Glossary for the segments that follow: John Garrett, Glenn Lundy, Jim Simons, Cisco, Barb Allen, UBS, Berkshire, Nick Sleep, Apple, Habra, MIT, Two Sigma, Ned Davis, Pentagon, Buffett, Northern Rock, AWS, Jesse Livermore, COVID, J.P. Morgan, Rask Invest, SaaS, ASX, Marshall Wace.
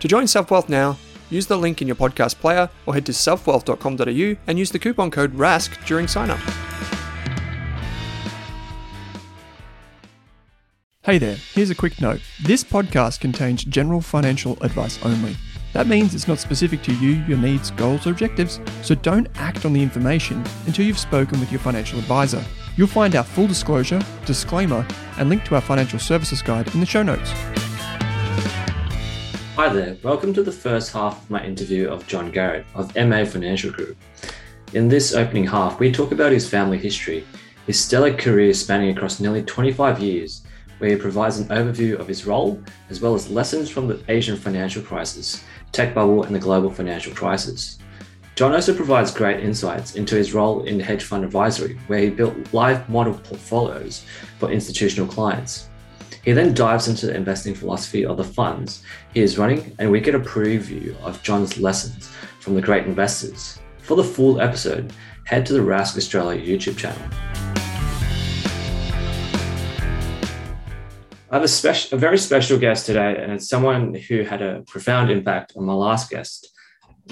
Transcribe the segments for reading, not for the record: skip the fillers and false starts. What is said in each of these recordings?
To join SelfWealth now, use the link in your podcast player or head to selfwealth.com.au and use the coupon code RASK during sign-up. Hey there, here's a quick note. This podcast contains general financial advice only. That means it's not specific to you, your needs, goals, or objectives, so don't act on the information until you've spoken with your financial advisor. You'll find our full disclosure, disclaimer, and link to our financial services guide in the show notes. Hi there, welcome to the first half of my interview of John Garrett of MA Financial Group. In this opening half, we talk about his family history, his stellar career spanning across nearly 25 years, where he provides an overview of his role, as well as lessons from the Asian financial crisis, tech bubble, and the global financial crisis. John also provides great insights into his role in hedge fund advisory, where he built live model portfolios for institutional clients. He then dives into the investing philosophy of the funds he is running, and we get a preview of John's lessons from the great investors. For the full episode, head to the Rask Australia YouTube channel. I have a very special guest today, and it's someone who had a profound impact on my last guest,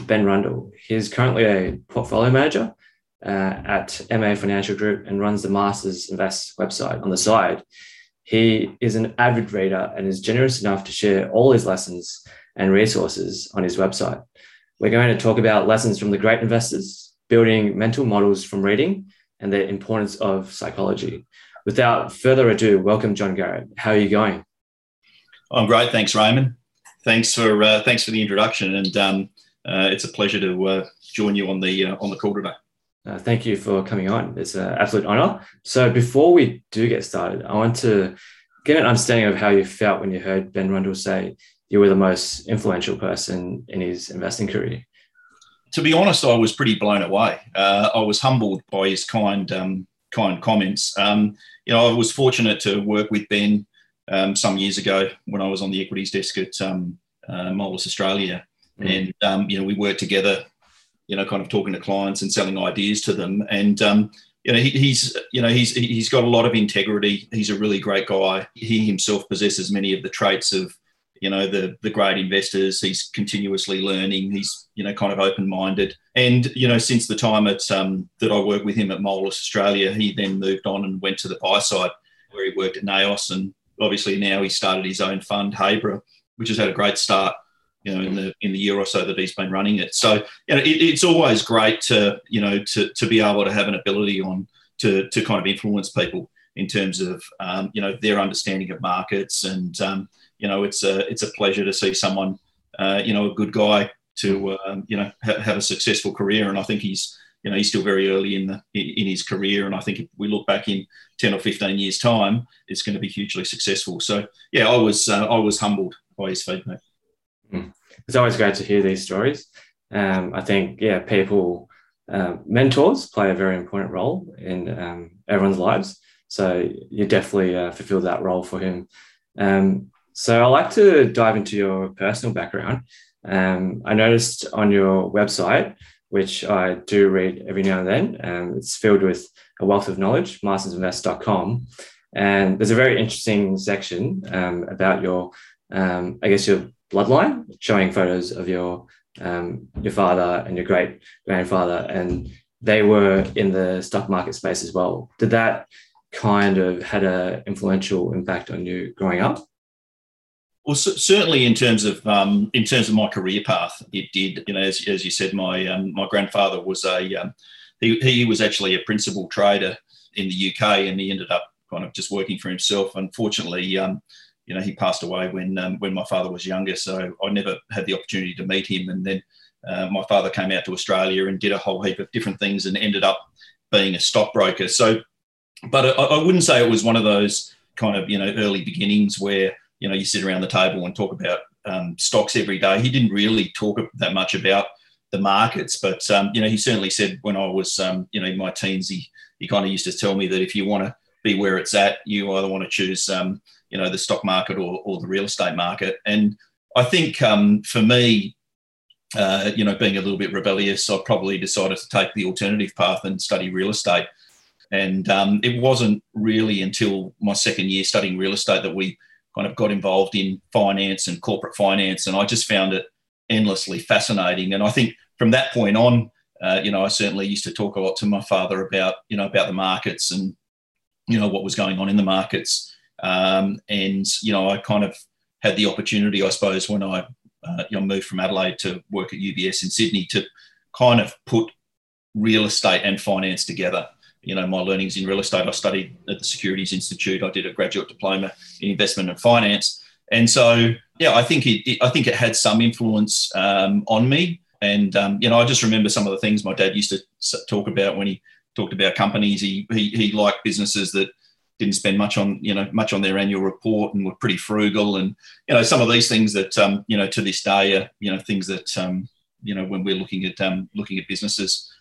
Ben Rundle. He's currently a portfolio manager at MA Financial Group and runs the Masters Invest website on the side. He is an avid reader and is generous enough to share all his lessons and resources on his website. We're going to talk about lessons from the great investors, building mental models from reading, and the importance of psychology. Without further ado, welcome, John Garrett. How are you going? I'm great. Thanks, Raymond. Thanks for the introduction. And it's a pleasure to join you on the call today. Thank you for coming on. It's an absolute honor. So before we do get started, I want to get an understanding of how you felt when you heard Ben Rundle say you were the most influential person in his investing career. To be honest, I was pretty blown away. I was humbled by his kind comments. I was fortunate to work with Ben some years ago when I was on the equities desk at Molders Australia. Mm. And, we worked together, kind of talking to clients and selling ideas to them. And, he's got a lot of integrity. He's a really great guy. He himself possesses many of the traits of, the great investors. He's continuously learning. He's, kind of open-minded. And, since the time that I worked with him at Molders Australia, he then moved on and went to the buy side. where he worked at Naos, and obviously now he started his own fund, Habra, which has had a great start, you know, in the year or so that he's been running it. So, you know, it's always great to, you know, to be able to have an ability to kind of influence people in terms of, you know, their understanding of markets. And, you know, it's a pleasure to see someone, you know, a good guy to, you know, have a successful career. And I think he's still very early in his career. And I think if we look back in 10 or 15 years' time, it's going to be hugely successful. So, yeah, I was humbled by his feedback. It's always great to hear these stories. I think, yeah, people, mentors play a very important role in everyone's lives. So you definitely fulfilled that role for him. So I'd like to dive into your personal background. I noticed on your website, which I do read every now and then, it's filled with a wealth of knowledge, mastersinvest.com. And there's a very interesting section about your, I guess, your bloodline, showing photos of your father and your great-grandfather, and they were in the stock market space as well. Did that kind of had an influential impact on you growing up? Well, certainly in terms of my career path, it did. You know, as you said, my grandfather was he was actually a principal trader in the UK, and he ended up kind of just working for himself. Unfortunately, you know, he passed away when my father was younger, so I never had the opportunity to meet him. And then my father came out to Australia and did a whole heap of different things, and ended up being a stockbroker. So, but I wouldn't say it was one of those kind of, you know, early beginnings where, you know, you sit around the table and talk about stocks every day. He didn't really talk that much about the markets, but, you know, he certainly said when I was, you know, in my teens, he kind of used to tell me that if you want to be where it's at, you either want to choose, you know, the stock market or the real estate market. And I think for me, you know, being a little bit rebellious, I probably decided to take the alternative path and study real estate. And it wasn't really until my second year studying real estate that we kind of got involved in finance and corporate finance, and I just found it endlessly fascinating. And I think from that point on, you know, I certainly used to talk a lot to my father about, you know, about the markets and, you know, what was going on in the markets. And, you know, I kind of had the opportunity, I suppose, when I you know, moved from Adelaide to work at UBS in Sydney, to kind of put real estate and finance together. You know, my learnings in real estate, I studied at the Securities Institute. I did a graduate diploma in investment and finance. And so, yeah, I think it had some influence on me. And, you know, I just remember some of the things my dad used to talk about when he talked about companies. He liked businesses that didn't spend much on their annual report and were pretty frugal. And, you know, some of these things that, you know, to this day are, you know, things that, you know, when we're looking at businesses.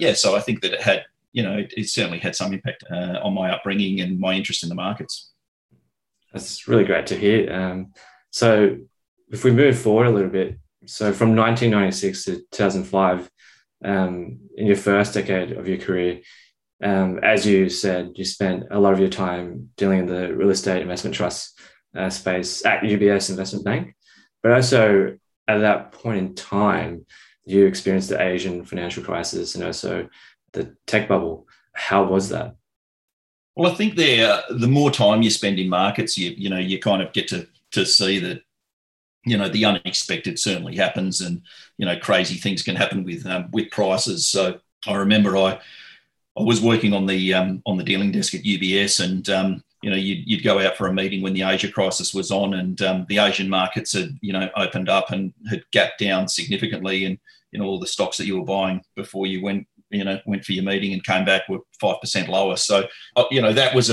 Yeah, so I think that it had, you know, it certainly had some impact on my upbringing and my interest in the markets. That's really great to hear. So if we move forward a little bit, so from 1996 to 2005, in your first decade of your career, as you said, you spent a lot of your time dealing in the real estate investment trust space at UBS Investment Bank. But also at that point in time, you experienced the Asian financial crisis and also the tech bubble. How was that? Well, I think the more time you spend in markets, you know, you kind of get to see that, you know, the unexpected certainly happens, and, you know, crazy things can happen with prices. So I remember I was working on the dealing desk at UBS, and you know, you'd go out for a meeting when the Asia crisis was on, and the Asian markets had, you know, opened up and had gapped down significantly, and, you know, all the stocks that you were buying before you went for your meeting and came back were 5% lower. So you know, that was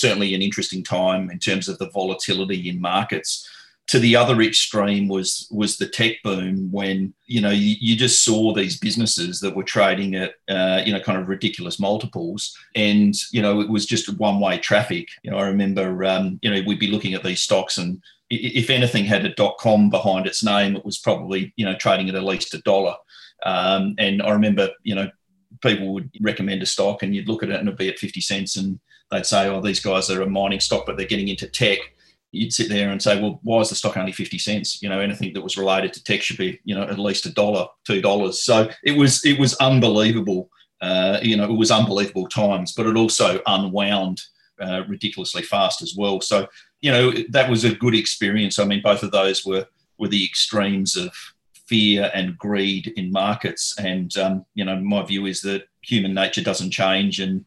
certainly an interesting time in terms of the volatility in markets. To the other extreme was the tech boom, when, you know, you just saw these businesses that were trading at, you know, kind of ridiculous multiples, and, you know, it was just one-way traffic. You know, I remember, you know, we'd be looking at these stocks, and if anything had a .com behind its name, it was probably, you know, trading at least $1. And I remember, you know, people would recommend a stock, and you'd look at it and it'd be at 50 cents, and they'd say, oh, these guys are a mining stock, but they're getting into tech. You'd sit there and say, well, why is the stock only 50 cents? You know, anything that was related to tech should be, you know, at least $1, $2. So it was unbelievable. You know, it was unbelievable times, but it also unwound ridiculously fast as well. So, you know, that was a good experience. I mean, both of those were the extremes of fear and greed in markets. And, you know, my view is that human nature doesn't change. And,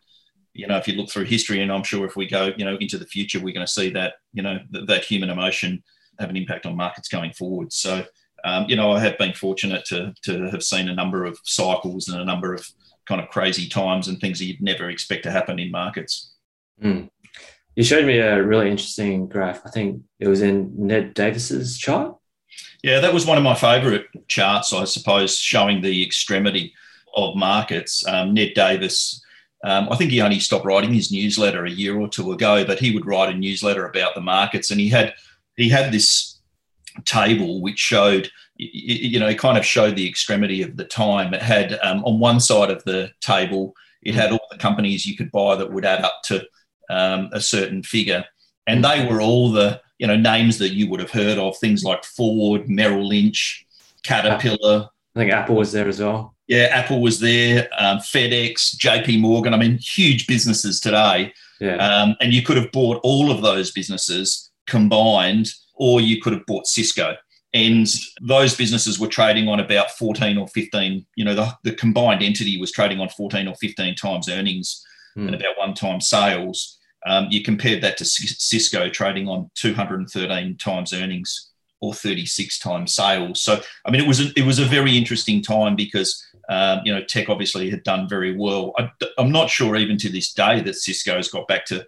you know, if you look through history, and I'm sure if we go, you know, into the future, we're going to see that, you know, that human emotion have an impact on markets going forward. So, you know, I have been fortunate to have seen a number of cycles and a number of kind of crazy times and things that you'd never expect to happen in markets. Mm. You showed me a really interesting graph. I think it was in Ned Davis's chart. Yeah, that was one of my favourite charts, I suppose, showing the extremity of markets. Ned Davis, I think he only stopped writing his newsletter a year or two ago, but he would write a newsletter about the markets, and he had this table which showed, you know, it kind of showed the extremity of the time. It had on one side of the table, it had all the companies you could buy that would add up to a certain figure. And they were all the, you know, names that you would have heard of, things like Ford, Merrill Lynch, Caterpillar. I think Apple was there as well. Yeah, Apple was there, FedEx, J.P. Morgan. I mean, huge businesses today. Yeah. And you could have bought all of those businesses combined, or you could have bought Cisco. And those businesses were trading on about 14 or 15, you know, the combined entity was trading on 14 or 15 times earnings and about one time sales. You compared that to Cisco trading on 213 times earnings or 36 times sales. So, I mean, it was a very interesting time because, you know, tech obviously had done very well. I'm not sure even to this day that Cisco's got back to,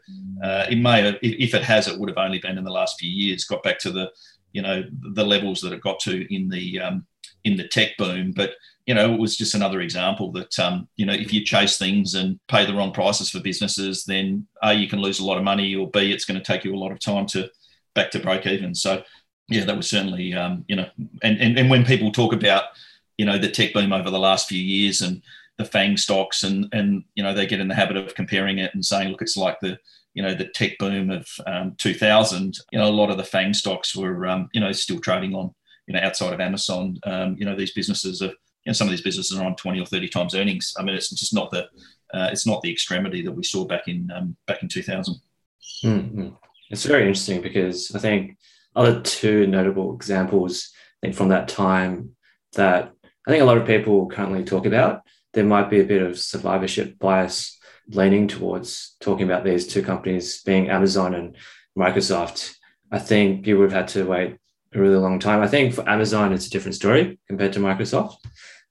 it may have, if it has, it would have only been in the last few years, got back to the, you know, the levels that it got to in the tech boom. But, you know, it was just another example that, you know, if you chase things and pay the wrong prices for businesses, then A, you can lose a lot of money, or B, it's going to take you a lot of time to back to break even. So, yeah, that was certainly, you know, and when people talk about, you know, the tech boom over the last few years and the FANG stocks and you know, they get in the habit of comparing it and saying, look, it's like the, you know, the tech boom of 2000, you know, a lot of the FANG stocks were, you know, still trading on, you know, outside of Amazon. You know, these businesses are, you know, some of these businesses are on 20 or 30 times earnings. I mean, it's just not the it's not the extremity that we saw back in 2000. Mm-hmm. It's very interesting because I think other two notable examples, I think, from that time that I think a lot of people currently talk about, there might be a bit of survivorship bias leaning towards talking about these two companies being Amazon and Microsoft. I think you would have had to wait a really long time. I think for Amazon, it's a different story compared to Microsoft.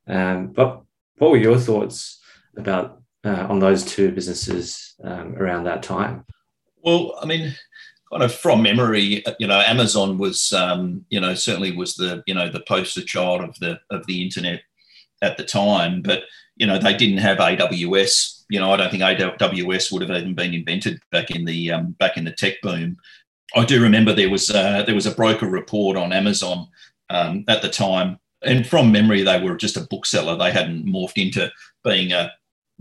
But what were your thoughts about on those two businesses around that time? Well, I mean, kind of from memory, you know, Amazon was, you know, certainly was the, you know, the poster child of the internet at the time. But, you know, they didn't have AWS. You know, I don't think AWS would have even been invented back in the tech boom. I do remember there was a broker report on Amazon at the time. And from memory, they were just a bookseller. They hadn't morphed into being a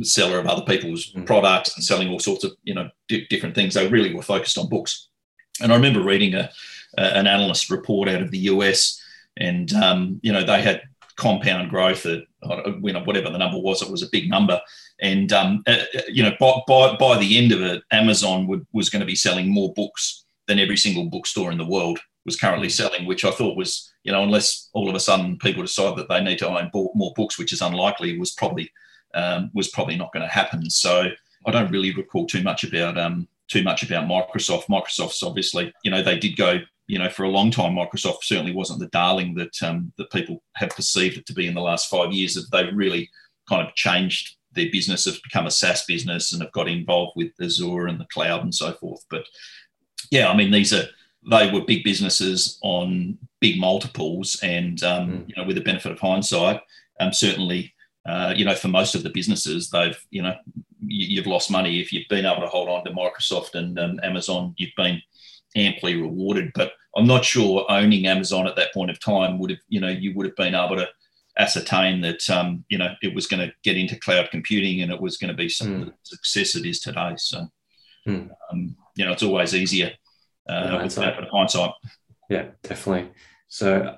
seller of other people's products and selling all sorts of, you know, different things. They really were focused on books. And I remember reading an analyst report out of the US, and, you know, they had compound growth at, you know, whatever the number was. It was a big number. And, you know, by the end of it, Amazon was going to be selling more books than every single bookstore in the world was currently selling, which I thought was, you know, unless all of a sudden people decide that they need to own more books, which is unlikely, was probably not going to happen. So I don't really recall too much about Microsoft. Microsoft's obviously, you know, they did go, you know, for a long time, Microsoft certainly wasn't the darling that people have perceived it to be in the last 5 years. That they really kind of changed their business, have become a SaaS business, and have got involved with Azure and the cloud and so forth. But yeah, I mean, they were big businesses on big multiples, and you know, with the benefit of hindsight, certainly, you know, for most of the businesses, they've, you know, you've lost money. If you've been able to hold on to Microsoft and Amazon, you've been amply rewarded. But I'm not sure owning Amazon at that point of time would have, you know, you would have been able to ascertain that, you know, it was going to get into cloud computing and it was going to be some of the success it is today. So. You know, it's always easier with hindsight. Yeah, definitely. So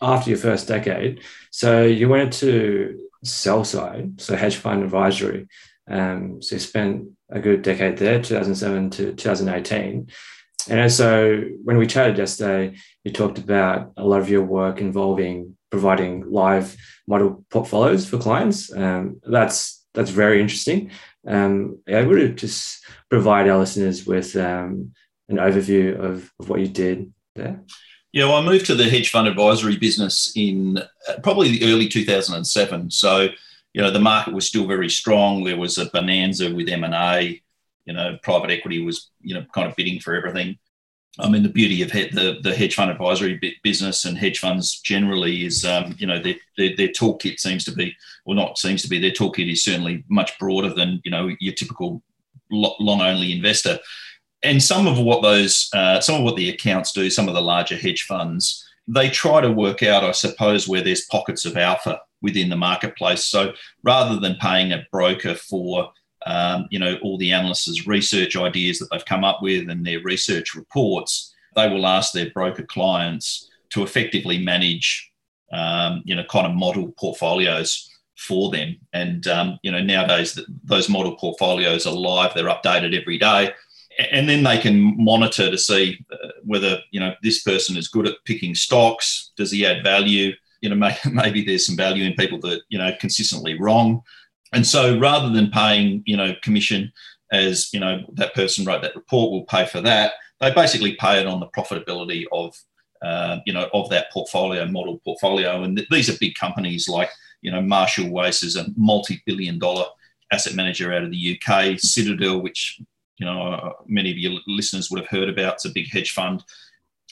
after your first decade, so you went to sell side, so hedge fund advisory. So he spent a good decade there, 2007 to 2018. And so when we chatted yesterday, you talked about a lot of your work involving providing live model portfolios for clients. That's very interesting. I would just provide our listeners with an overview of what you did there. Yeah, well, I moved to the hedge fund advisory business in probably the early 2007. So, you know, the market was still very strong. There was a bonanza with M&A. You know, private equity was, you know, kind of bidding for everything. I mean, the beauty of the hedge fund advisory business and hedge funds generally is, you know, their toolkit seems to be, well, not seems to be, their toolkit is certainly much broader than, you know, your typical long-only investor. And some of what those, some of what the accounts do, some of the larger hedge funds, they try to work out, I suppose, where there's pockets of alpha within the marketplace. So rather than paying a broker for, you know, all the analysts' research ideas that they've come up with and their research reports, they will ask their broker clients to effectively manage, you know, kind of model portfolios for them. And, you know, nowadays those model portfolios are live, they're updated every day. And then they can monitor to see whether, you know, this person is good at picking stocks. Does he add value? You know, maybe there's some value in people that, you know, consistently wrong. And so rather than paying, you know, commission as, you know, that person wrote that report, we'll pay for that. They basically pay it on the profitability of, you know, of that portfolio, model portfolio. And these are big companies like, you know, Marshall Wace is a multi-billion dollar asset manager out of the UK, Citadel, which, you know, many of your listeners would have heard about. It's a big hedge fund.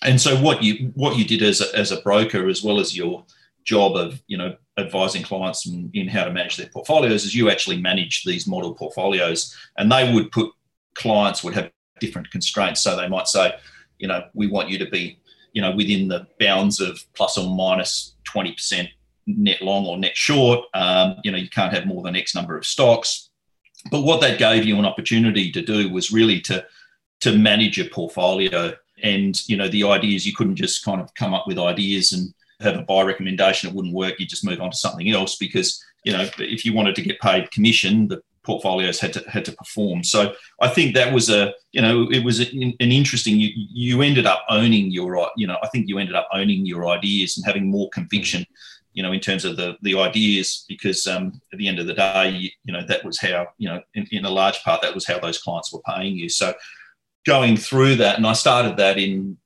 And so what you did as a broker, as well as your job of, you know, advising clients in how to manage their portfolios, is you actually manage these model portfolios. And they would put, clients would have different constraints. So they might say, you know, we want you to be, you know, within the bounds of plus or minus 20% net long or net short. You know, you can't have more than X number of stocks. But what that gave you an opportunity to do was really to manage your portfolio. And, you know, the idea is you couldn't just kind of come up with ideas and have a buy recommendation. It wouldn't work. You just move on to something else because, you know, if you wanted to get paid commission, the portfolios had to perform. So I think that was a, you know, it was an interesting, you ended up owning your, you know, I think you ended up owning your ideas and having more conviction, you know, in terms of the ideas, because at the end of the day, you know, that was how, you know, in a large part, that was how those clients were paying you. So going through that, and I started that in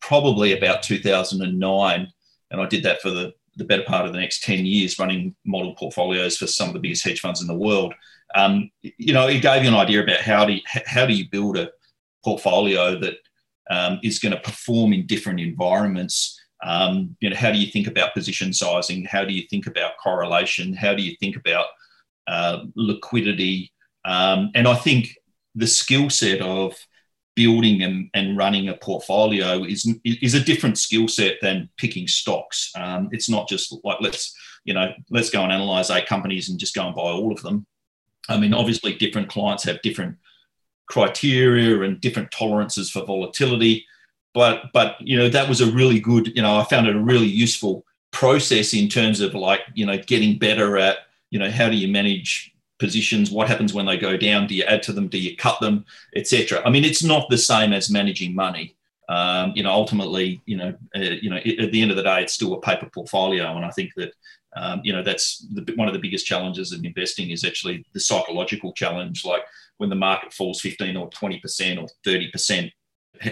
probably about 2009, and I did that for the better part of the next 10 years, running model portfolios for some of the biggest hedge funds in the world. You know, it gave you an idea about how do you build a portfolio that is going to perform in different environments. You know, how do you think about position sizing? How do you think about correlation? How do you think about liquidity? And I think the skill set of building and running a portfolio is a different skill set than picking stocks. It's not just like, let's go and analyse 8 companies and just go and buy all of them. I mean, obviously different clients have different criteria and different tolerances for volatility. But you know, that was a really good, you know, I found it a really useful process in terms of, like, you know, getting better at, you know, how do you manage positions? What happens when they go down? Do you add to them? Do you cut them, etc.? I mean, it's not the same as managing money. You know, ultimately, you know, at the end of the day, it's still a paper portfolio. And I think that, you know, that's one of the biggest challenges of investing is actually the psychological challenge. Like when the market falls 15 or 20% or 30%,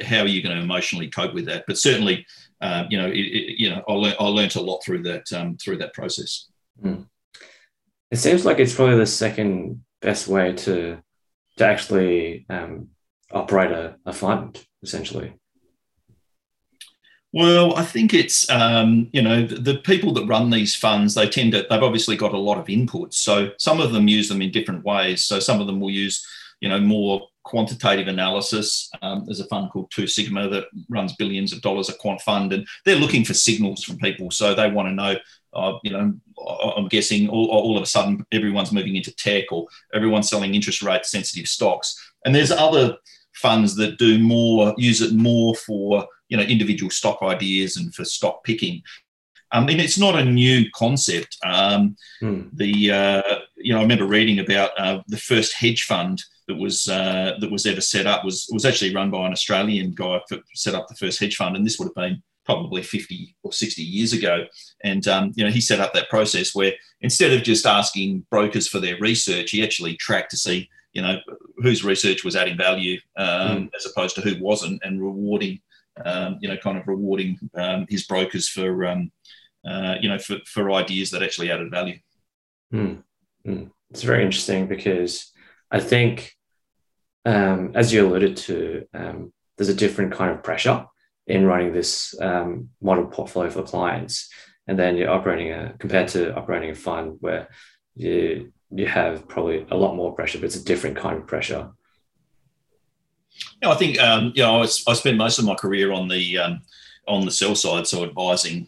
how are you going to emotionally cope with that? But certainly, you know, you know, I learnt a lot through that process. Mm. It seems like it's probably the second best way to actually operate a fund, essentially. Well, I think it's you know, the people that run these funds, they've obviously got a lot of inputs. So some of them use them in different ways. So some of them will use, you know, more quantitative analysis. There's a fund called Two Sigma that runs billions of dollars, a quant fund, and they're looking for signals from people. So they want to know, you know, I'm guessing all of a sudden everyone's moving into tech or everyone's selling interest rate sensitive stocks. And there's other funds that do more, use it more for, you know, individual stock ideas and for stock picking. I mean, it's not a new concept. The you know, I remember reading about the first hedge fund that was ever set up was actually run by an Australian guy who set up the first hedge fund, and this would have been probably 50 or 60 years ago. And, you know, he set up that process where instead of just asking brokers for their research, he actually tracked to see, you know, whose research was adding value as opposed to who wasn't, and rewarding, you know, kind of rewarding his brokers for, you know, for ideas that actually added value. Mm. Mm. It's very interesting because I think, as you alluded to, there's a different kind of pressure in running this model portfolio for clients, and then you're operating compared to operating a fund where you have probably a lot more pressure, but it's a different kind of pressure. Yeah, I think you know, I spent most of my career on the sell side, so advising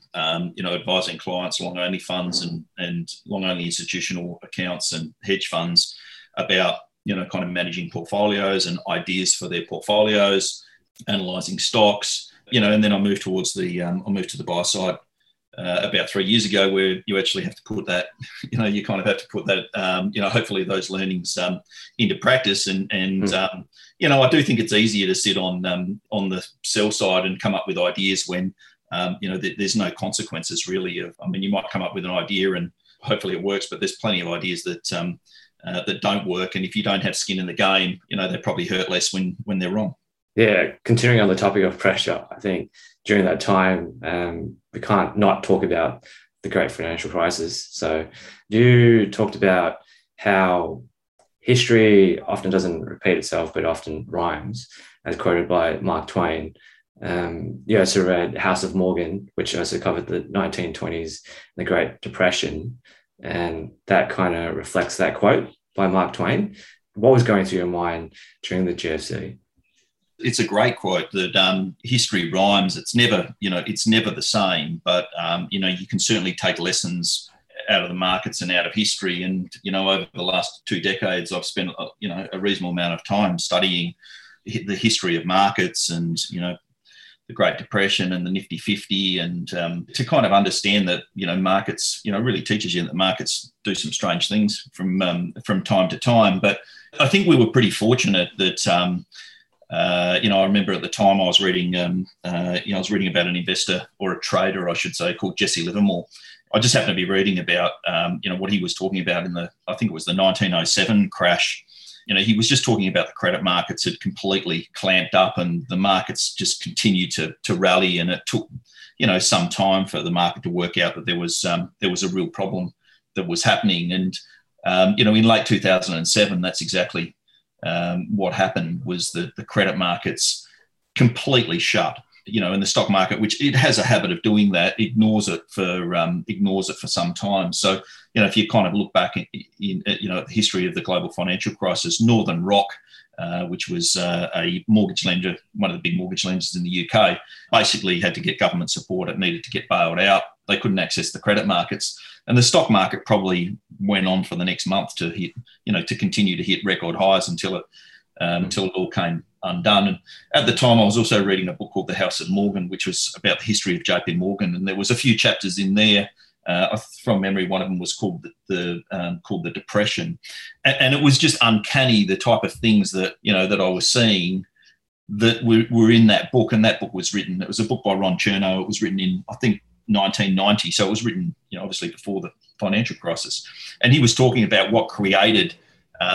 you know, advising clients, long only funds and long only institutional accounts and hedge funds about, you know, kind of managing portfolios and ideas for their portfolios, analysing stocks. You know, and then I moved towards I moved to the buy side about 3 years ago, where you actually have to put that, you know, you kind of have to put that, you know, hopefully those learnings into practice. And you know, I do think it's easier to sit on the sell side and come up with ideas when, you know, there's no consequences really. I mean, you might come up with an idea and hopefully it works, but there's plenty of ideas that that don't work. And if you don't have skin in the game, you know, they probably hurt less when they're wrong. Yeah, continuing on the topic of pressure, I think during that time, we can't not talk about the great financial crisis. So you talked about how history often doesn't repeat itself, but often rhymes, as quoted by Mark Twain. You also read House of Morgan, which also covered the 1920s, the Great Depression, and that kind of reflects that quote by Mark Twain. What was going through your mind during the GFC? It's a great quote that history rhymes. It's never, you know, it's never the same, but, you know, you can certainly take lessons out of the markets and out of history. And, you know, over the last 2 decades, I've spent, you know, a reasonable amount of time studying the history of markets and, you know, the Great Depression and the Nifty 50, and to kind of understand that, you know, markets, you know, really teaches you that markets do some strange things from time to time. But I think we were pretty fortunate that, you know, I remember at the time I was reading, you know, I was reading about an investor, or a trader, I should say, called Jesse Livermore. I just happened to be reading about, you know, what he was talking about in the, I think it was the 1907 crash. You know, he was just talking about the credit markets had completely clamped up, and the markets just continued to rally. And it took, you know, some time for the market to work out that there was a real problem that was happening. And, you know, in late 2007, that's exactly what happened, was that the credit markets completely shut, you know, and the stock market, which it has a habit of doing that, ignores it for some time. So, you know, if you kind of look back in you know, the history of the global financial crisis, Northern Rock, which was a mortgage lender, one of the big mortgage lenders in the UK, basically had to get government support. It needed to get bailed out. They couldn't access the credit markets. And the stock market probably went on for the next month to hit, you know, to continue to hit record highs until it until it all came undone. And at the time, I was also reading a book called The House of Morgan, which was about the history of J.P. Morgan. And there was a few chapters in there. From memory, one of them was called the Depression, and it was just uncanny the type of things that, you know, that I was seeing that were in that book. And that book was written. It was a book by Ron Chernow. It was written in, I think, 1990, so it was written, you know, obviously before the financial crisis. And he was talking about what created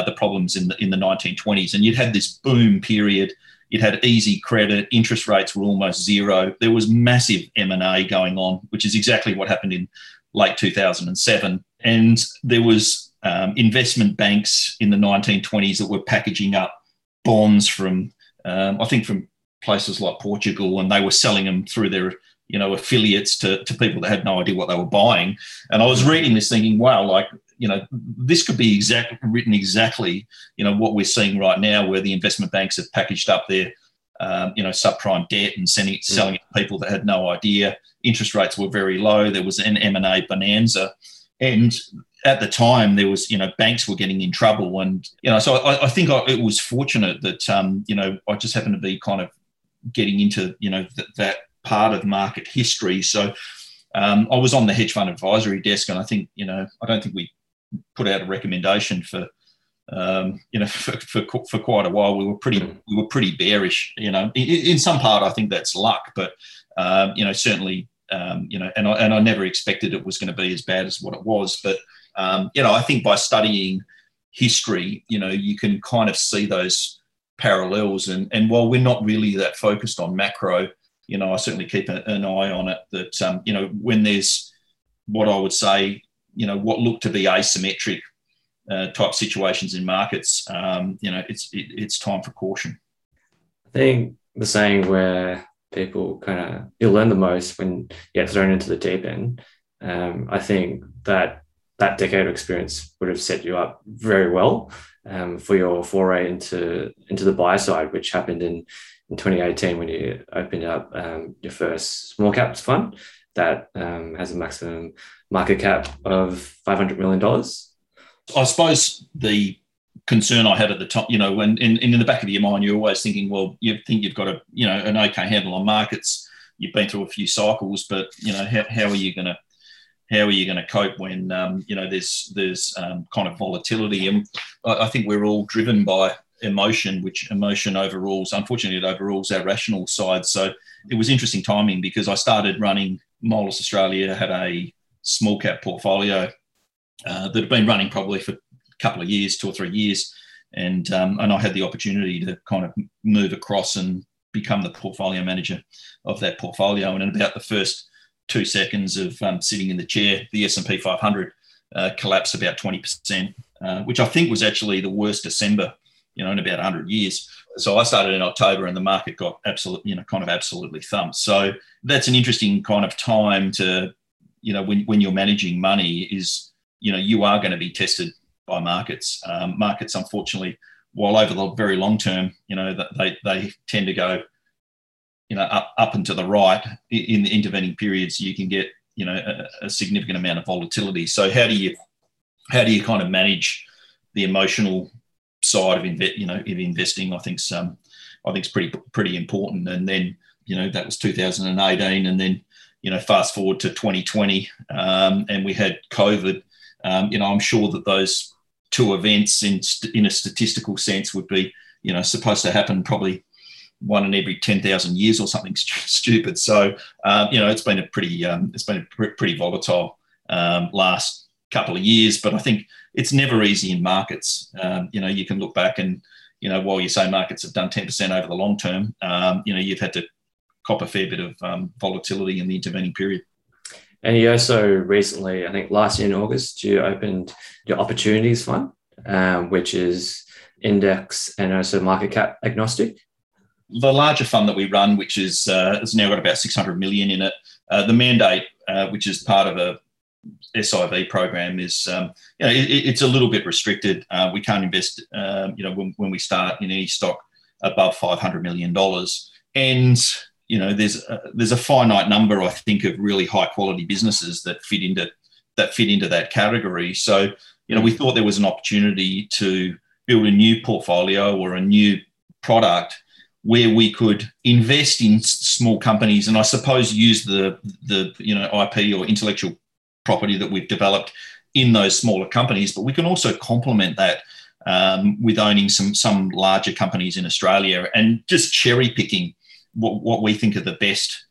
the problems in the 1920s. And you'd had this boom period. It had easy credit. Interest rates were almost zero. There was massive M&A going on, which is exactly what happened in late 2007. And there was investment banks in the 1920s that were packaging up bonds from, I think, from places like Portugal, and they were selling them through their, you know, affiliates to people that had no idea what they were buying. And I was reading this thinking, wow, like, you know, this could be written exactly, you know, what we're seeing right now, where the investment banks have packaged up their, you know, subprime debt and selling it to people that had no idea. Interest rates were very low. There was an M&A bonanza. And at the time there was, you know, banks were getting in trouble. And, you know, so I think it was fortunate that, you know, I just happened to be kind of getting into, you know, that part of market history. So I was on the hedge fund advisory desk, and I think, you know, I don't think we put out a recommendation for for quite a while. We were pretty bearish. In some part, I think that's luck, but certainly. And I never expected it was going to be as bad as what it was. But, I think by studying history, you can kind of see those parallels. And while we're not really that focused on macro, I certainly keep an eye on it that, when there's what I would say, what look to be asymmetric type situations in markets, it's time for caution. I think the saying where people kind of, you'll learn the most when you get thrown into the deep end. I think that decade of experience would have set you up very well for your foray into the buy side, which happened in 2018 when you opened up your first small caps fund that has a maximum market cap of $500 million. I suppose the concern I had at the time, and in the back of your mind, you're always thinking, well, you think you've got a, an okay handle on markets. You've been through a few cycles, but how are you going to cope when there's kind of volatility? And I think we're all driven by emotion, which emotion overrules. Unfortunately, it overrules our rational side. So it was interesting timing because I started running Molders Australia, had a small cap portfolio that had been running probably for couple of years, 2 or 3 years, and I had the opportunity to kind of move across and become the portfolio manager of that portfolio. And in about the first 2 seconds of sitting in the chair, the S&P 500 collapsed about 20%, which I think was actually the worst December, in about 100 years. So I started in October, and the market got absolutely thumped. So that's an interesting kind of time to, when you're managing money is, you are going to be tested by markets. Markets, unfortunately, while over the very long term, they tend to go, up and to the right. In the intervening periods, you can get, a significant amount of volatility. So how do you kind of manage the emotional side of investing? I think I think it's pretty important. And then that was 2018, and then fast forward to 2020, and we had COVID. I'm sure that those two events in a statistical sense would be, supposed to happen probably one in every 10,000 years or something stupid. So, it's been a pretty volatile last couple of years. But I think it's never easy in markets. You can look back and, while you say markets have done 10% over the long term, you've had to cop a fair bit of volatility in the intervening period. And you also recently, I think last year in August, you opened your Opportunities Fund, which is index and also market cap agnostic. The larger fund that we run, which has now got about 600 million in it, the mandate, which is part of a SIV program, is it's a little bit restricted. We can't invest, when we start in any stock above $500 million, and there's a finite number, I think, of really high quality businesses that fit into that category. So, we thought there was an opportunity to build a new portfolio or a new product where we could invest in small companies, and I suppose use the IP or intellectual property that we've developed in those smaller companies. But we can also complement that with owning some larger companies in Australia and just cherry picking what we think are the best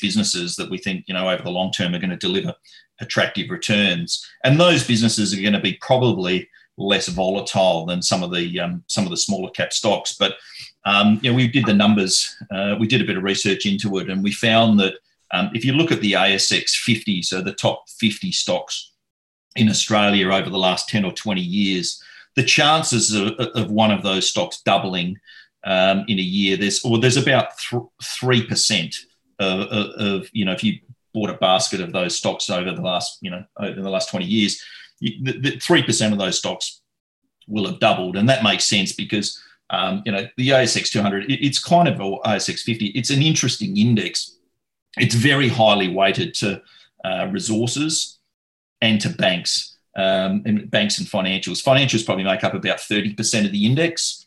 businesses that we think, over the long term are going to deliver attractive returns. And those businesses are going to be probably less volatile than some of the smaller cap stocks. But, we did the numbers, we did a bit of research into it, and we found that if you look at the ASX 50, so the top 50 stocks in Australia over the last 10 or 20 years, the chances of one of those stocks doubling in a year, there's about 3% of if you bought a basket of those stocks over the last 20 years, 3% of those stocks will have doubled, and that makes sense because the ASX 200, it's kind of, or ASX 50, it's an interesting index. It's very highly weighted to resources and to banks, and financials. Financials probably make up about 30% of the index.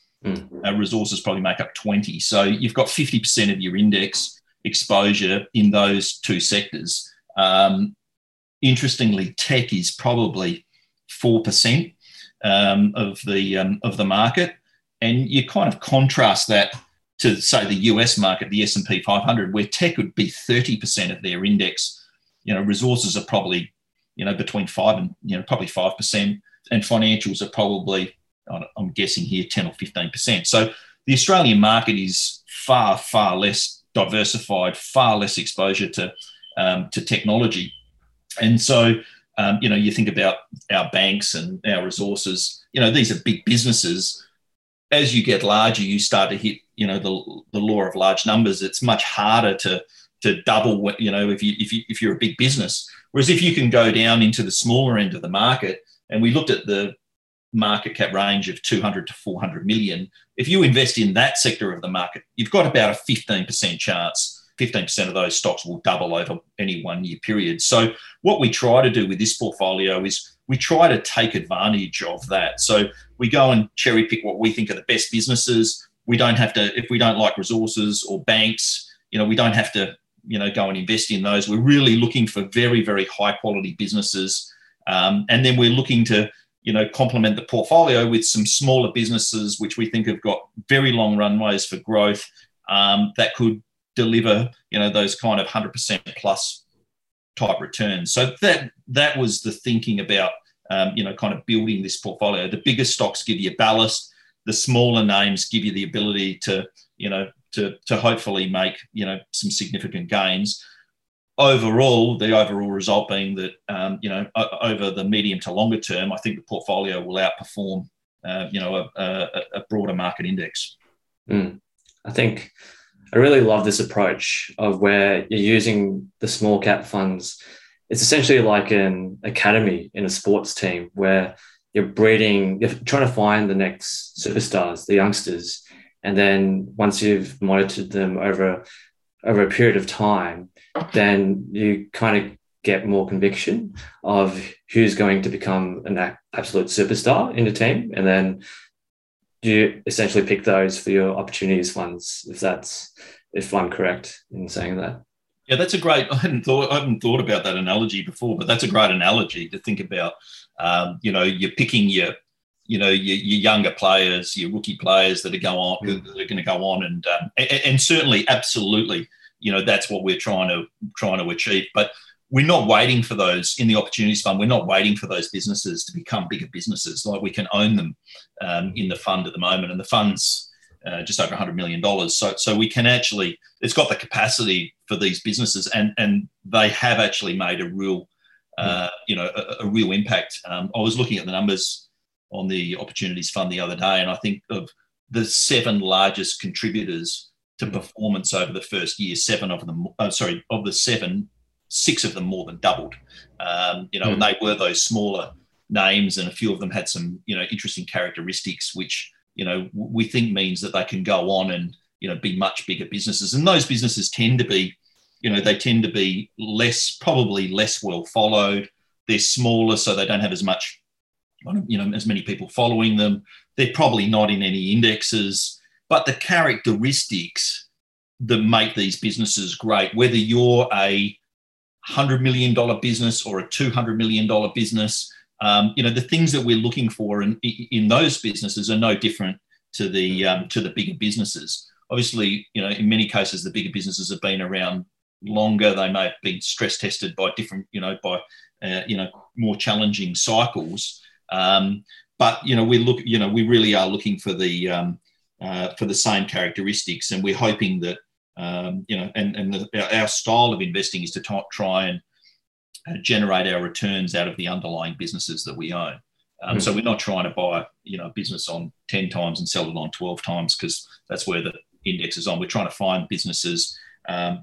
Resources probably make up 20%. So you've got 50% of your index exposure in those two sectors. Interestingly, tech is probably 4% of the market, and you kind of contrast that to, say, the US market, the S&P 500, where tech would be 30% of their index. You know, resources are probably, you know, between 5% and financials are probably, I'm guessing here, 10 or 15%. So the Australian market is far, far less diversified, far less exposure to technology. And so, you know, you think about our banks and our resources, you know, these are big businesses. As you get larger, you start to hit, you know, the law of large numbers. It's much harder to double what, you know, if you're a big business. Whereas if you can go down into the smaller end of the market, and we looked at the market cap range of 200 to 400 million, if you invest in that sector of the market, you've got about a 15% chance. 15% of those stocks will double over any one-year period. So what we try to do with this portfolio is we try to take advantage of that. So we go and cherry pick what we think are the best businesses. We don't have to, if we don't like resources or banks, you know, we don't have to, you know, go and invest in those. We're really looking for very, very high-quality businesses. And then we're looking to, you know, complement the portfolio with some smaller businesses which we think have got very long runways for growth that could deliver, you know, those kind of 100% plus type returns. So that was the thinking about, you know, kind of building this portfolio. The bigger stocks give you ballast. The smaller names give you the ability to, you know, to hopefully make, you know, some significant gains. Overall, the overall result being that, you know, over the medium to longer term, I think the portfolio will outperform, you know, a broader market index. I think I really love this approach of where you're using the small cap funds. It's essentially like an academy in a sports team where you're breeding, you're trying to find the next superstars, the youngsters. And then once you've monitored them over a period of time, then you kind of get more conviction of who's going to become an absolute superstar in the team. And then you essentially pick those for your opportunities funds, if I'm correct in saying that. Yeah, that's a great, I hadn't thought about that analogy before, but that's a great analogy to think about. You know, you're picking your younger players, your rookie players that are going to go on, and certainly, absolutely, you know, that's what we're trying to achieve. But we're not waiting for those in the opportunities fund. We're not waiting for those businesses to become bigger businesses. Like, we can own them in the fund at the moment, and the fund's just over $100 million. So we can actually, it's got the capacity for these businesses, and they have actually made a real, you know, a real impact. I was looking at the numbers on the opportunities fund the other day, and I think of the 7 largest contributors to performance over the first year, 7 of the 7, 6 of them more than doubled. You know, and they were those smaller names, and a few of them had some, you know, interesting characteristics, which, you know, we think means that they can go on and, you know, be much bigger businesses. And those businesses tend to be, you know, they tend to be probably less well followed. They're smaller, so they don't have as much, you know, as many people following them. They're probably not in any indexes, but the characteristics that make these businesses great, whether you're a $100 million business or a $200 million business, you know, the things that we're looking for in those businesses are no different to the bigger businesses. Obviously, you know, in many cases, the bigger businesses have been around longer. They may have been stress tested by different, you know, by, you know, more challenging cycles. But, you know, we really are looking for the same characteristics, and we're hoping that, you know, our style of investing is to try and generate our returns out of the underlying businesses that we own. So we're not trying to buy, you know, a business on 10 times and sell it on 12 times, because that's where the index is on. We're trying to find businesses,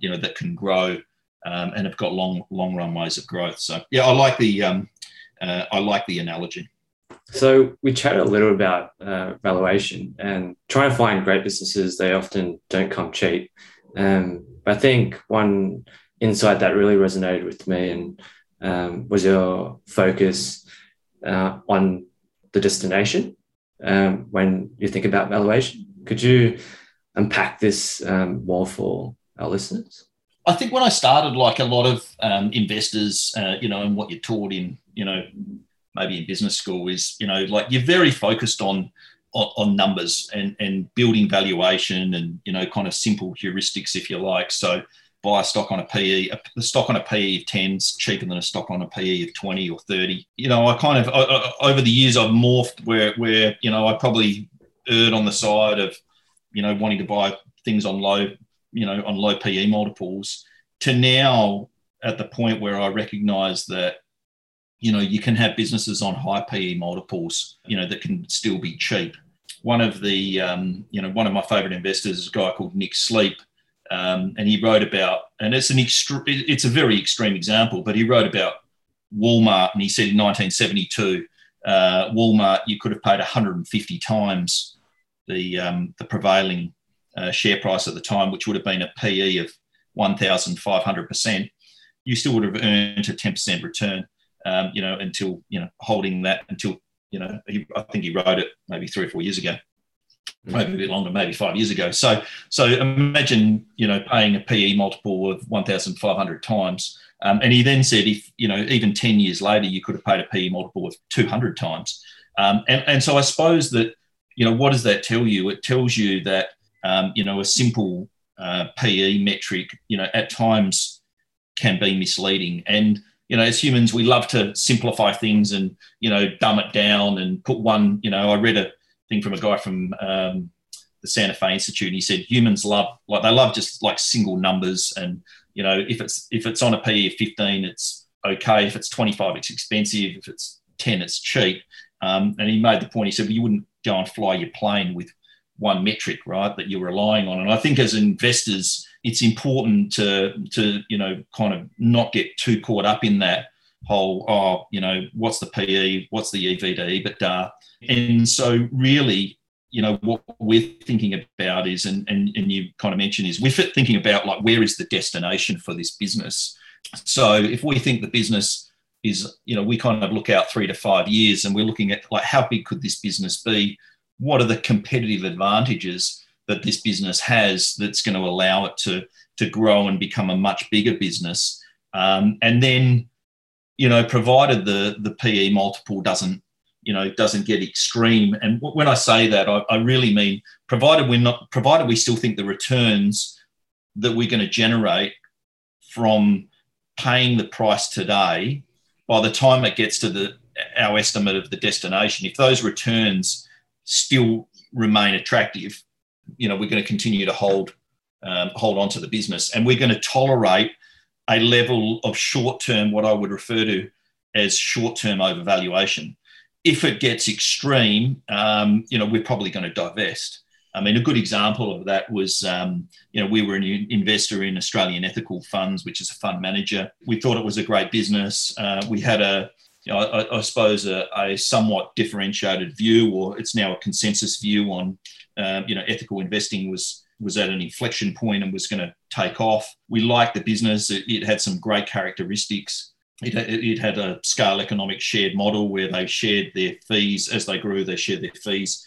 you know, that can grow, and have got long runways of growth. So, yeah, I like the analogy. So we chatted a little about valuation, and trying to find great businesses, they often don't come cheap. I think one insight that really resonated with me and was your focus on the destination when you think about valuation. Could you unpack this more for our listeners? I think when I started, like a lot of investors, you know, and what you're taught in, you know, maybe in business school is, you know, like you're very focused on numbers and building valuation and, you know, kind of simple heuristics, if you like. So buy a stock on a PE, the stock on a PE of 10 is cheaper than a stock on a PE of 20 or 30. You know, I kind of, over the years, I've morphed where, you know, I probably erred on the side of, you know, wanting to buy things on low, you know, on low PE multiples, to now at the point where I recognise that, you know, you can have businesses on high PE multiples, you know, that can still be cheap. One of the, you know, one of my favourite investors is a guy called Nick Sleep. And he wrote about, and it's a very extreme example, but he wrote about Walmart, and he said in 1972, Walmart, you could have paid 150 times the prevailing share price at the time, which would have been a PE of 1,500%. You still would have earned a 10% return, you know, until, you know, holding that until, you know, I think he wrote it maybe 3 or 4 years ago. Maybe a bit longer, maybe 5 years ago. So imagine, you know, paying a PE multiple of 1,500 times. And he then said, if, you know, even 10 years later, you could have paid a PE multiple of 200 times. And so I suppose that, you know, what does that tell you? It tells you that, you know, a simple PE metric, you know, at times can be misleading. And, you know, as humans, we love to simplify things and, you know, dumb it down and put one, you know, I read a thing from a guy from the Santa Fe Institute, and he said humans love just like single numbers, and you know, if it's on a PE of 15, it's okay. If it's 25, it's expensive. If it's 10, it's cheap. And he made the point. He said, well, you wouldn't go and fly your plane with one metric, right, that you're relying on. And I think as investors, it's important to you know, kind of not get too caught up in that whole, oh, you know, what's the PE, what's the EV to EBITDA. And so really, you know, what we're thinking about is, and you kind of mentioned, is we're thinking about like, where is the destination for this business? So if we think the business is, you know, we kind of look out 3 to 5 years and we're looking at like, how big could this business be? What are the competitive advantages that this business has that's going to allow it to grow and become a much bigger business? And then, you know, provided the PE multiple doesn't get extreme. And when I say that, I really mean provided we still think the returns that we're going to generate from paying the price today, by the time it gets to our estimate of the destination, if those returns still remain attractive, you know, we're going to continue to hold on to the business, and we're going to tolerate a level of short-term, what I would refer to as short-term overvaluation. If it gets extreme, you know, we're probably going to divest. I mean, a good example of that was, you know, we were an investor in Australian Ethical Funds, which is a fund manager. We thought it was a great business. We had a, you know, I suppose a somewhat differentiated view, or it's now a consensus view on, you know, ethical investing was at an inflection point and was going to take off. We liked the business. It had some great characteristics. It had a scale economic shared model where they shared their fees. As they grew, they shared their fees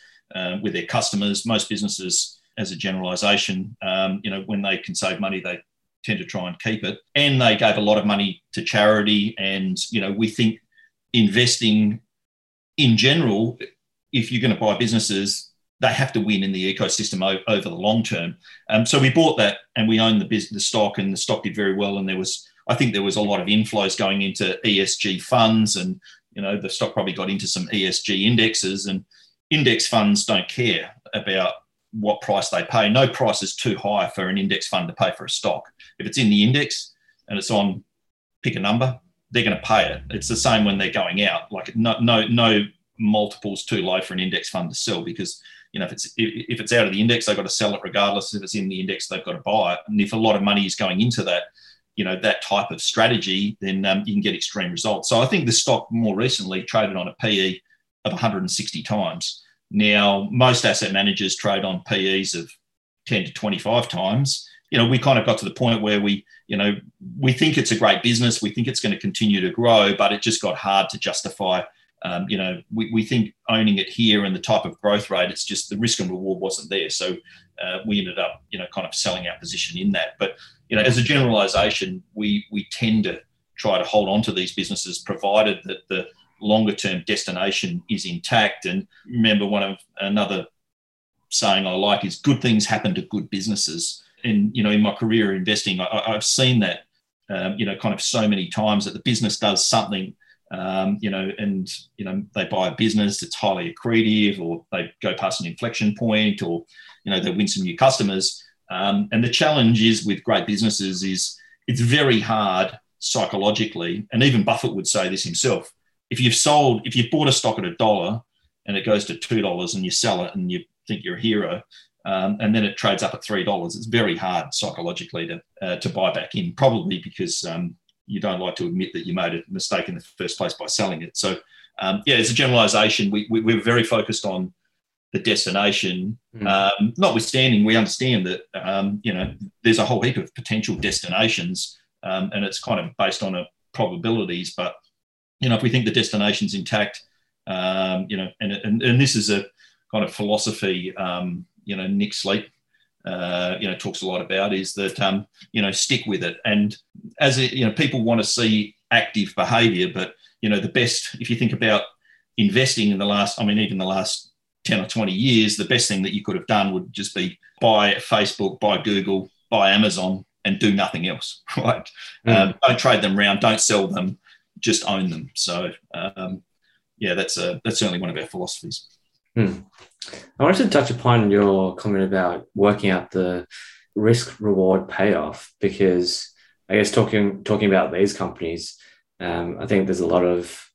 with their customers. Most businesses, as a generalisation, you know, when they can save money, they tend to try and keep it. And they gave a lot of money to charity. And, you know, we think investing in general, if you're going to buy businesses, they have to win in the ecosystem over the long term. So we bought that and we owned the stock, and the stock did very well. And there was a lot of inflows going into ESG funds, and, you know, the stock probably got into some ESG indexes, and index funds don't care about what price they pay. No price is too high for an index fund to pay for a stock. If it's in the index and it's on, pick a number, they're going to pay it. It's the same when they're going out. Like no multiples too low for an index fund to sell, because, you know, if it's out of the index, they've got to sell it regardless. If it's in the index, they've got to buy it. And if a lot of money is going into that, you know, that type of strategy, then you can get extreme results. So I think the stock more recently traded on a PE of 160 times. Now, most asset managers trade on PEs of 10 to 25 times. You know, we kind of got to the point where we, you know, we think it's a great business. We think it's going to continue to grow, but it just got hard to justify. You know, we think owning it here and the type of growth rate, it's just the risk and reward wasn't there. So we ended up, you know, kind of selling our position in that. But, you know, as a generalisation, we tend to try to hold on to these businesses, provided that the longer-term destination is intact. And remember, another saying I like is good things happen to good businesses. And, you know, in my career investing, I've seen that, kind of so many times that the business does something, they buy a business that's highly accretive, or they go past an inflection point, or, they win some new customers. And the challenge is with great businesses is it's very hard psychologically, and even Buffett would say this himself, if you've bought a stock at $1 and it goes to $2 and you sell it and you think you're a hero, and then it trades up at $3, it's very hard psychologically to buy back in, probably because you don't like to admit that you made a mistake in the first place by selling it. So, it's a generalisation. We're very focused on the destination. Notwithstanding, we understand that, there's a whole heap of potential destinations, and it's kind of based on probabilities. But, if we think the destination's intact, and this is a kind of philosophy, Nick Sleep, talks a lot about, is that, stick with it. And as people want to see active behaviour, but, the best, if you think about investing even the last 10 or 20 years, the best thing that you could have done would just be buy Facebook, buy Google, buy Amazon, and do nothing else, right? Don't trade them around, don't sell them, just own them. So, that's certainly one of our philosophies. I wanted to touch upon your comment about working out the risk-reward payoff, because I guess talking about these companies, I think there's a lot of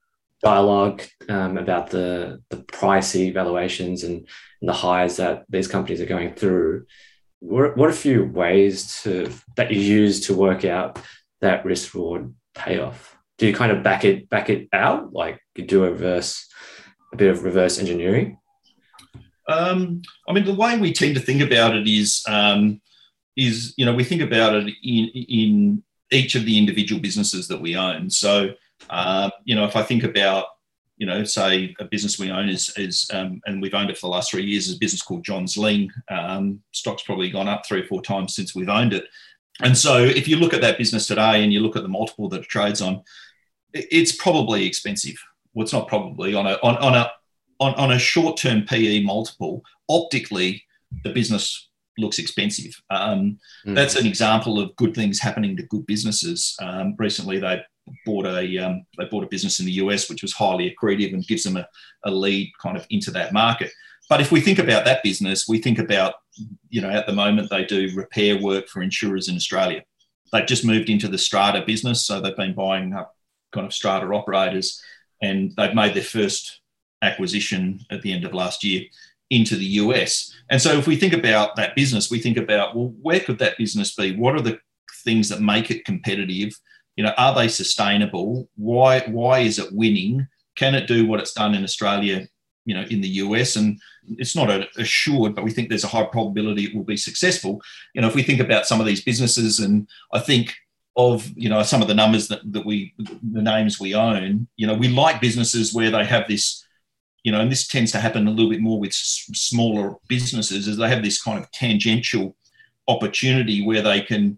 dialogue about the pricey valuations and the highs that these companies are going through. What are a few ways that you use to work out that risk-reward payoff? Do you kind of back it out, like you do a bit of reverse engineering? The way we tend to think about it is we think about it in each of the individual businesses that we own. So, if I think about, say a business we own is and we've owned it for the last 3 years, is a business called John's Ling. Stock's probably gone up 3 or 4 times since we've owned it. And so if you look at that business today and you look at the multiple that it trades on, it's probably expensive. Well, it's not probably on a short-term PE multiple, optically, the business looks expensive. That's an example of good things happening to good businesses. Recently, they bought a business in the US which was highly accretive and gives them a lead kind of into that market. But if we think about that business, we think about, at the moment they do repair work for insurers in Australia. They've just moved into the strata business, so they've been buying up kind of strata operators, and they've made their first acquisition at the end of last year into the US. And so if we think about that business, we think about, well, where could that business be? What are the things that make it competitive? Are they sustainable? Why is it winning? Can it do what it's done in Australia, in the US? And it's not assured, but we think there's a high probability it will be successful. If we think about some of these businesses, and I think of, some of the numbers the names we own, we like businesses where they have this, and this tends to happen a little bit more with smaller businesses, is they have this kind of tangential opportunity where they can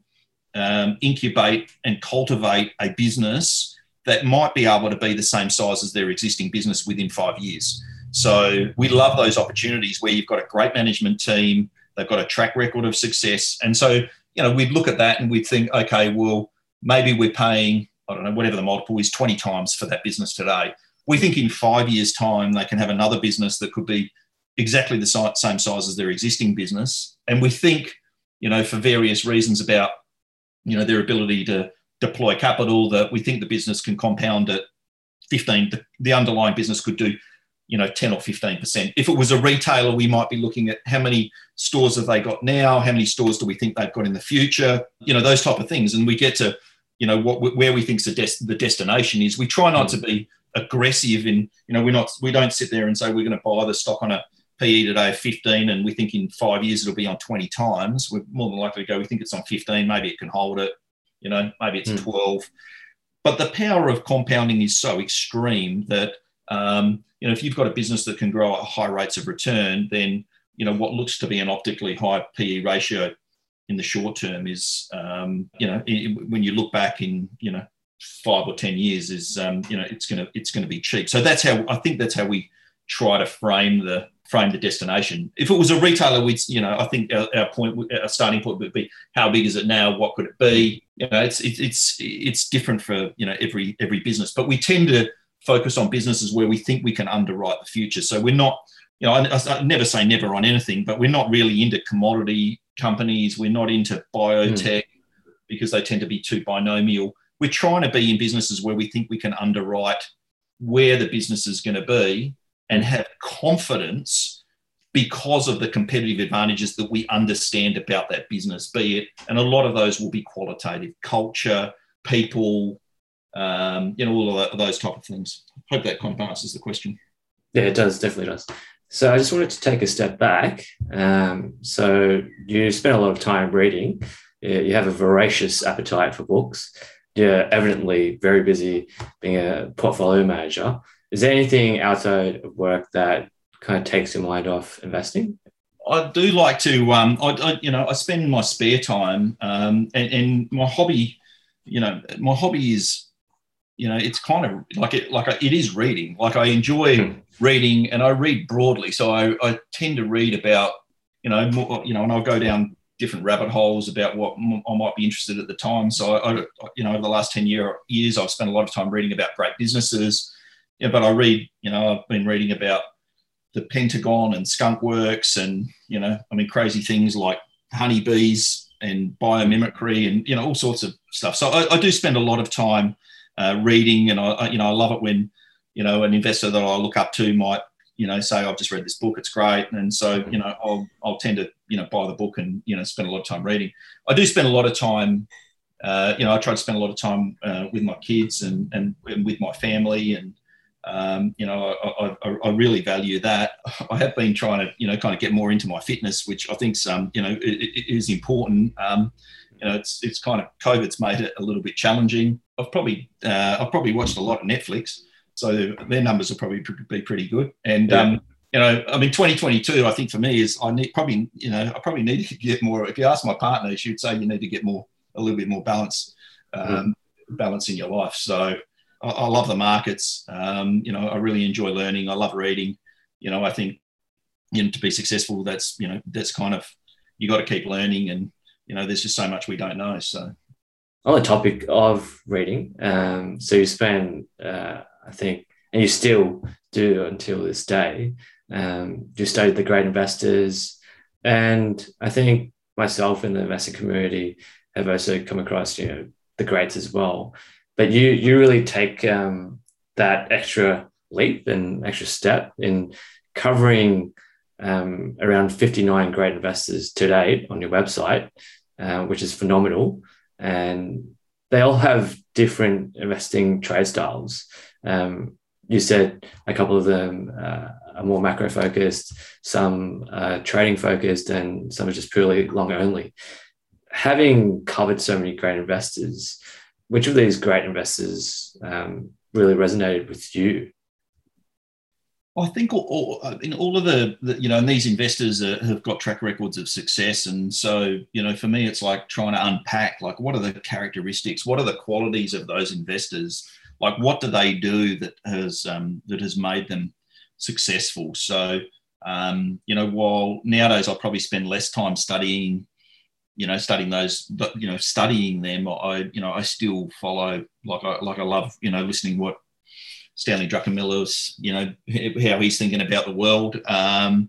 incubate and cultivate a business that might be able to be the same size as their existing business within 5 years. So we love those opportunities where you've got a great management team, they've got a track record of success. And so, we'd look at that and we'd think, okay, well, maybe we're paying, I don't know, whatever the multiple is, 20 times for that business today. We think in 5 years' time they can have another business that could be exactly the same size as their existing business. And we think, for various reasons about, their ability to deploy capital, that we think the business can compound at 15. The underlying business could do, 10 or 15%. If it was a retailer, we might be looking at how many stores have they got now? How many stores do we think they've got in the future? Those type of things. And we get to, where we think the destination is. We try not to be aggressive in, we don't sit there and say we're going to buy the stock on a PE today of 15 and we think in 5 years it'll be on 20 times. We're more than likely to go, we think it's on 15, maybe it can hold it, maybe it's 12. But the power of compounding is so extreme that, if you've got a business that can grow at high rates of return, then, what looks to be an optically high PE ratio in the short term is, when you look back in, 5 or 10 years is, it's going to be cheap. So that's how I think we try to frame the destination. If it was a retailer, we'd, I think our starting point would be, how big is it now? What could it be? It's different for, every business, but we tend to focus on businesses where we think we can underwrite the future. So we're not, I never say never on anything, but we're not really into commodity companies. We're not into biotech because they tend to be too binomial. We're trying to be in businesses where we think we can underwrite where the business is going to be and have confidence because of the competitive advantages that we understand about that business, be it, and a lot of those will be qualitative, culture, people, all of those type of things. Hope that kind of answers the question. Yeah, it does, definitely does. So I just wanted to take a step back. So you spend a lot of time reading. You have a voracious appetite for books. You're evidently very busy being a portfolio manager. Is there anything outside of work that kind of takes your mind off investing? I do like to, I spend my spare time and my hobby, my hobby is, it's kind of it is reading. Like I enjoy reading, and I read broadly. So I tend to read about, more, and I'll go down different rabbit holes about what I might be interested at the time. So I over the last 10 years, I've spent a lot of time reading about great businesses. Yeah, but I read, I've been reading about the Pentagon and skunk works and, crazy things like honeybees and biomimicry and, all sorts of stuff. So I do spend a lot of time reading, and I love it when, an investor that I look up to might, say, I've just read this book, it's great. And so, I'll tend to, buy the book and, spend a lot of time reading. I do spend a lot of time, I try to spend a lot of time with my kids and with my family and, I really value that. I have been trying to, kind of get more into my fitness, which I think, it is important. It's kind of COVID's made it a little bit challenging. I've probably watched a lot of Netflix, so their numbers will probably be pretty good. And, 2022, I think for me is I probably need to get more. If you ask my partner, she would say you need to get a little bit more balance, balance in your life. So I love the markets. I really enjoy learning. I love reading. I think to be successful, that's kind of, you got to keep learning, and there's just so much we don't know. So on the topic of reading, so you spend, and you still do until this day. You studied the great investors, and I think myself and the investing community have also come across the greats as well. But you really take that extra leap and extra step in covering around 59 great investors to date on your website, which is phenomenal. And they all have different investing trade styles. You said a couple of them are more macro-focused, some are trading-focused, and some are just purely long-only. Having covered so many great investors, which of these great investors really resonated with you? I think all of the and these investors have got track records of success. And so, for me, it's like trying to unpack, like, what are the characteristics? What are the qualities of those investors? Like, what do they do that has made them successful? So, while nowadays I probably spend less time studying them. I still follow, I love, listening what Stanley Druckenmiller's, how he's thinking about the world. I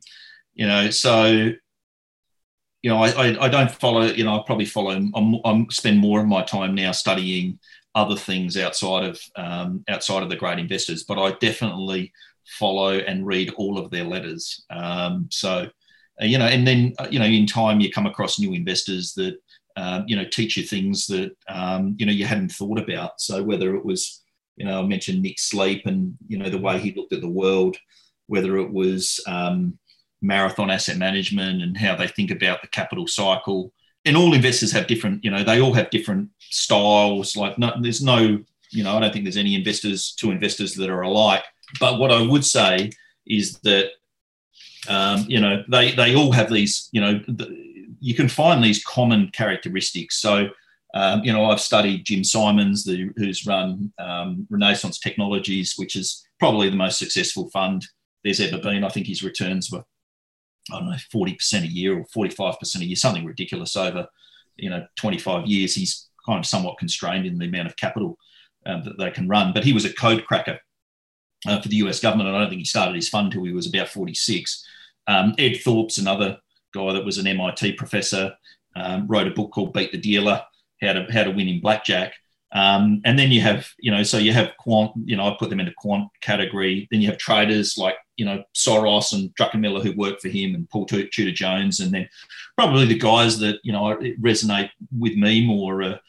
don't follow, I probably follow, I spend more of my time now studying other things outside of the great investors, but I definitely follow and read all of their letters. And then, in time you come across new investors that, teach you things that, you hadn't thought about. So whether it was, I mentioned Nick Sleep and, the way he looked at the world, whether it was Marathon Asset Management and how they think about the capital cycle. And all investors have different, they all have different styles. Like I don't think there's any two investors that are alike. But what I would say is that, they all have these, you can find these common characteristics. So I've studied Jim Simons, who's run Renaissance Technologies, which is probably the most successful fund there's ever been. I think his returns were, 40% a year or 45% a year, something ridiculous over, 25 years. He's kind of somewhat constrained in the amount of capital that they can run. But he was a code cracker for the US government. And I don't think he started his fund till he was about 46. Ed Thorpe's another guy that was an MIT professor, wrote a book called Beat the Dealer, How to Win in Blackjack. And then you have, so you have quant, I put them into quant category. Then you have traders like, Soros and Druckenmiller who work for him, and Paul Tudor-Jones. And then probably the guys that, resonate with me more, the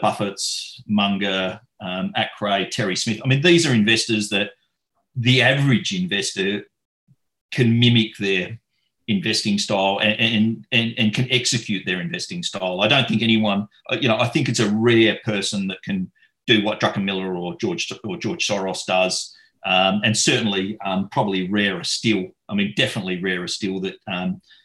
Buffetts, Munger, Ackray, Terry Smith. I mean, these are investors that the average investor can mimic their investing style and can execute their investing style. I don't think anyone, I think it's a rare person that can do what Druckenmiller or George Soros does, and certainly probably rarer still. I mean, definitely rarer still that that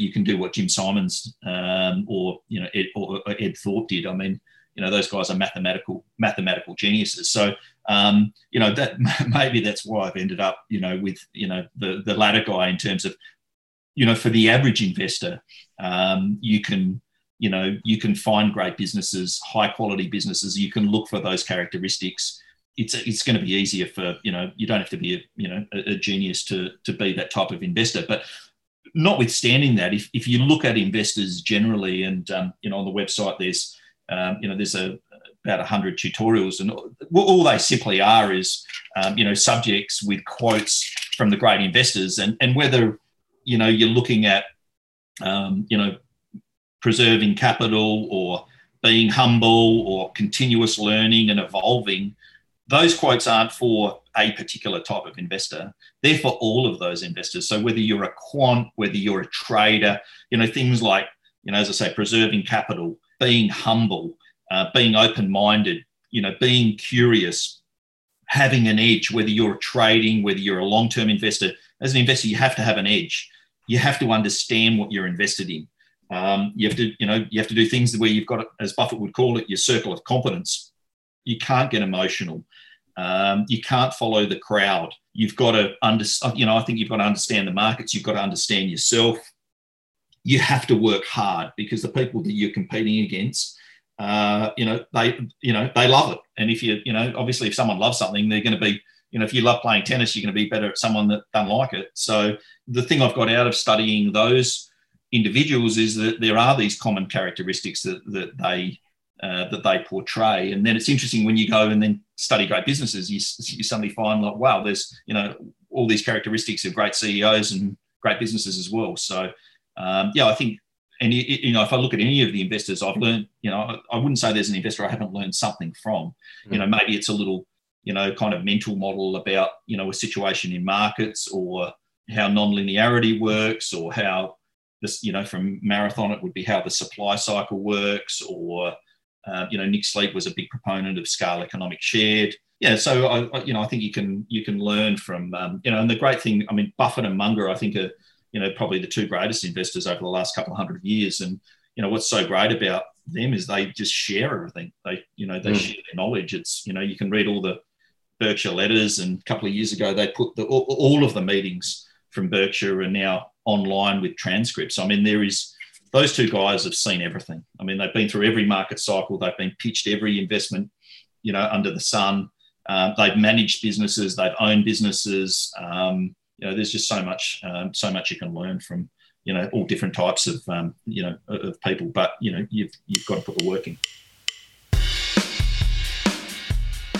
you can do what Jim Simons or Ed Thorpe did. I mean, those guys are mathematical geniuses. So that maybe that's why I've ended up with the latter guy in terms of. For the average investor, you can find great businesses, high quality businesses. You can look for those characteristics. It's going to be easier for, you don't have to be a genius to be that type of investor. But notwithstanding that, if you look at investors generally, and on the website there's there's about 100 tutorials, and all they simply are is subjects with quotes from the great investors, and whether you're looking at, preserving capital or being humble or continuous learning and evolving, those quotes aren't for a particular type of investor. They're for all of those investors. So whether you're a quant, whether you're a trader, things like, as I say, preserving capital, being humble, being open-minded, being curious, having an edge, whether you're trading, whether you're a long-term investor. As an investor, you have to have an edge. You have to understand what you're invested in. You have to do things where you've got, as Buffett would call it, your circle of competence. You can't get emotional. You can't follow the crowd. You've got to understand. I think you've got to understand the markets. You've got to understand yourself. You have to work hard because the people that you're competing against, they love it. And if you, obviously, if someone loves something, they're going to be. If you love playing tennis, you're going to be better at someone that doesn't like it. So the thing I've got out of studying those individuals is that there are these common characteristics that they portray. And then it's interesting when you go and then study great businesses, you suddenly find like, wow, there's all these characteristics of great CEOs and great businesses as well. So I think, and if I look at any of the investors I've learned, I wouldn't say there's an investor I haven't learned something from. Mm-hmm. Maybe it's a little. Kind of mental model about, a situation in markets or how nonlinearity works or how this, from Marathon, it would be how the supply cycle works or, Nick Sleep was a big proponent of scale economic shared. Yeah. So, I think you can learn from, and the great thing, I mean, Buffett and Munger, I think are, probably the two greatest investors over the last couple of 100 years. And, what's so great about them is they just share everything. They share their knowledge. It's, you can read all the Berkshire letters, and a couple of years ago they put all of the meetings from Berkshire are now online with transcripts. I mean, those two guys have seen everything. I mean, they've been through every market cycle. They've been pitched every investment, under the sun. They've managed businesses. They've owned businesses. There's just so much you can learn from, all different types of, of people. But, you've got to put the work in.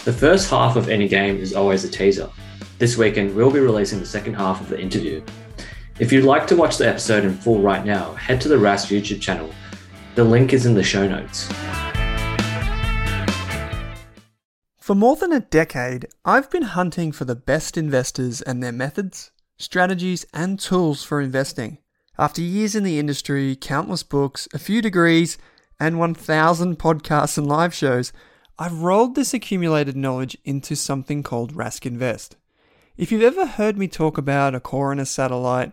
The first half of any game is always a teaser. This weekend, we'll be releasing the second half of the interview. If you'd like to watch the episode in full right now, head to the Rask YouTube channel. The link is in the show notes. For more than a decade, I've been hunting for the best investors and their methods, strategies, and tools for investing. After years in the industry, countless books, a few degrees, and 1,000 podcasts and live shows, I've rolled this accumulated knowledge into something called Rask Invest. If you've ever heard me talk about a core and a satellite,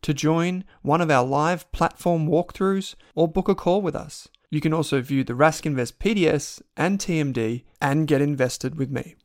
to join one of our live platform walkthroughs or book a call with us. You can also view the Rask Invest PDS and TMD and get invested with me.